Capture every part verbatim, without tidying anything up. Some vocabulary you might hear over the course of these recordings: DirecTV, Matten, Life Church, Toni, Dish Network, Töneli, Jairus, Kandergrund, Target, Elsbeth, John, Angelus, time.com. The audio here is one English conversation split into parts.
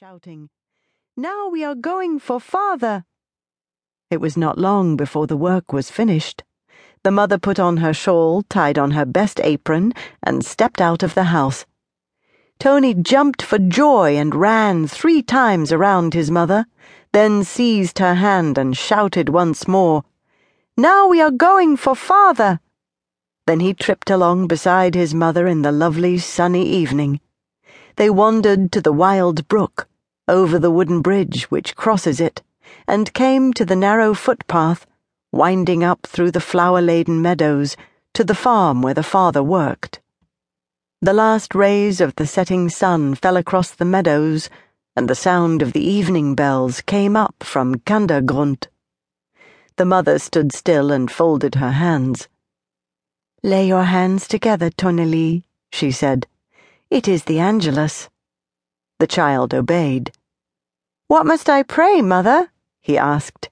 shouting, "Now we are going for father!" It was not long before the work was finished. The mother put on her shawl, tied on her best apron, and stepped out of the house. Toni jumped for joy and ran three times around his mother, then seized her hand and shouted once more, "Now we are going for father!" Then he tripped along beside his mother in the lovely sunny evening. They wandered to the wild brook, over the wooden bridge which crosses it, and came to the narrow footpath, winding up through the flower-laden meadows to the farm where the father worked. The last rays of the setting sun fell across the meadows, and the sound of the evening bells came up from Kandergrund. The mother stood still and folded her hands. "Lay your hands together, Töneli," she said. "It is the Angelus." The child obeyed. "What must I pray, mother?" he asked.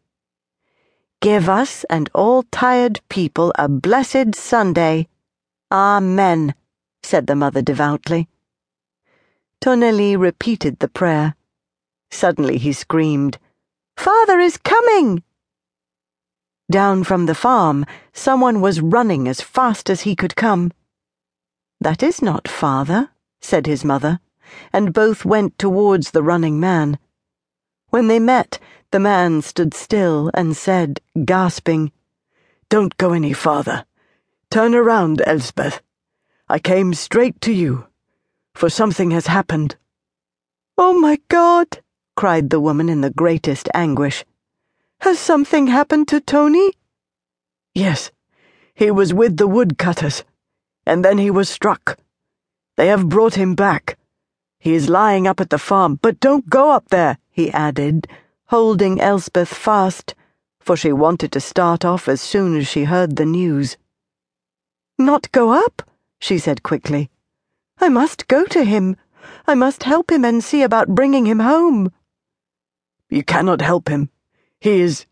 "Give us and all tired people a blessed Sunday. Amen," said the mother devoutly. Töneli repeated the prayer. Suddenly he screamed, "Father is coming!" Down from the farm, someone was running as fast as he could come. "That is not father," said his mother, and both went towards the running man. When they met, the man stood still and said, gasping, "Don't go any farther. Turn around, Elsbeth. I came straight to you, for something has happened." "Oh, my God!" cried the woman in the greatest anguish. "Has something happened to Toni?" "Yes, he was with the woodcutters, and then he was struck. They have brought him back. He is lying up at the farm, but don't go up there," he added, holding Elsbeth fast, for she wanted to start off as soon as she heard the news. "Not go up?" she said quickly. "I must go to him. I must help him and see about bringing him home." "You cannot help him. He is...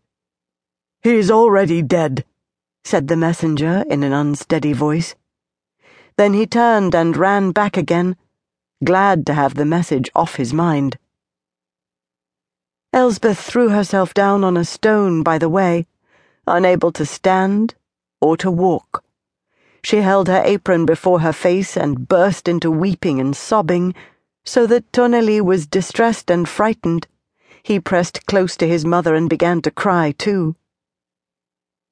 he is already dead," said the messenger in an unsteady voice. Then he turned and ran back again, glad to have the message off his mind. Elsbeth threw herself down on a stone by the way, unable to stand or to walk. She held her apron before her face and burst into weeping and sobbing, so that Töneli was distressed and frightened. He pressed close to his mother and began to cry too.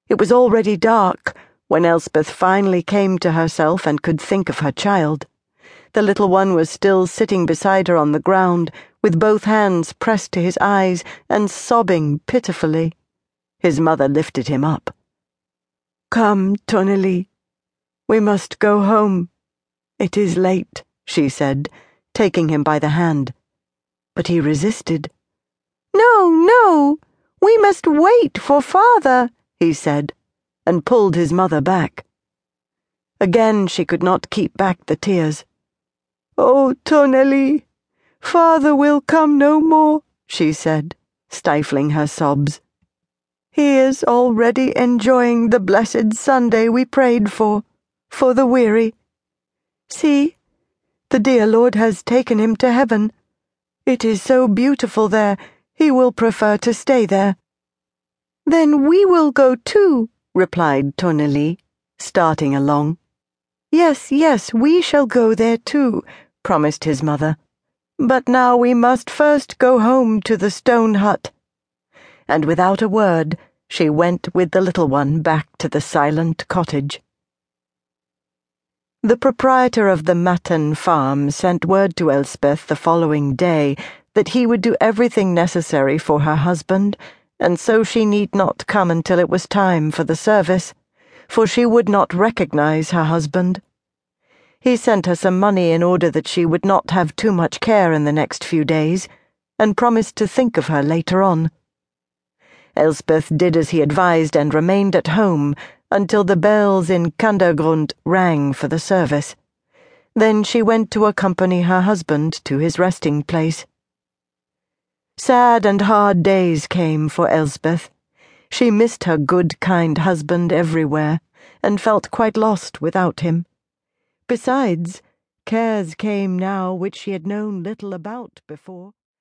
It was already dark when Elsbeth finally came to herself and could think of her child. The little one was still sitting beside her on the ground, with both hands pressed to his eyes and sobbing pitifully. His mother lifted him up. "Come, Töneli. We must go home. It is late," she said, taking him by the hand. But he resisted. "No, no, we must wait for father," he said, and pulled his mother back. Again she could not keep back the tears. "Oh, Töneli, father will come no more," she said, stifling her sobs. "He is already enjoying the blessed Sunday we prayed for, for the weary. See, the dear Lord has taken him to heaven. It is so beautiful there, he will prefer to stay there." "Then we will go too," replied Töneli, starting along. "Yes, yes, we shall go there too," promised his mother. "But now we must first go home to the stone hut." And without a word, she went with the little one back to the silent cottage. The proprietor of the Matten farm sent word to Elsbeth the following day that he would do everything necessary for her husband, and so she need not come until it was time for the service, for she would not recognize her husband. He sent her some money in order that she would not have too much care in the next few days, and promised to think of her later on. Elsbeth did as he advised and remained at home until the bells in Kandergrund rang for the service. Then she went to accompany her husband to his resting place. Sad and hard days came for Elsbeth. She missed her good, kind husband everywhere, and felt quite lost without him. Besides, cares came now which she had known little about before.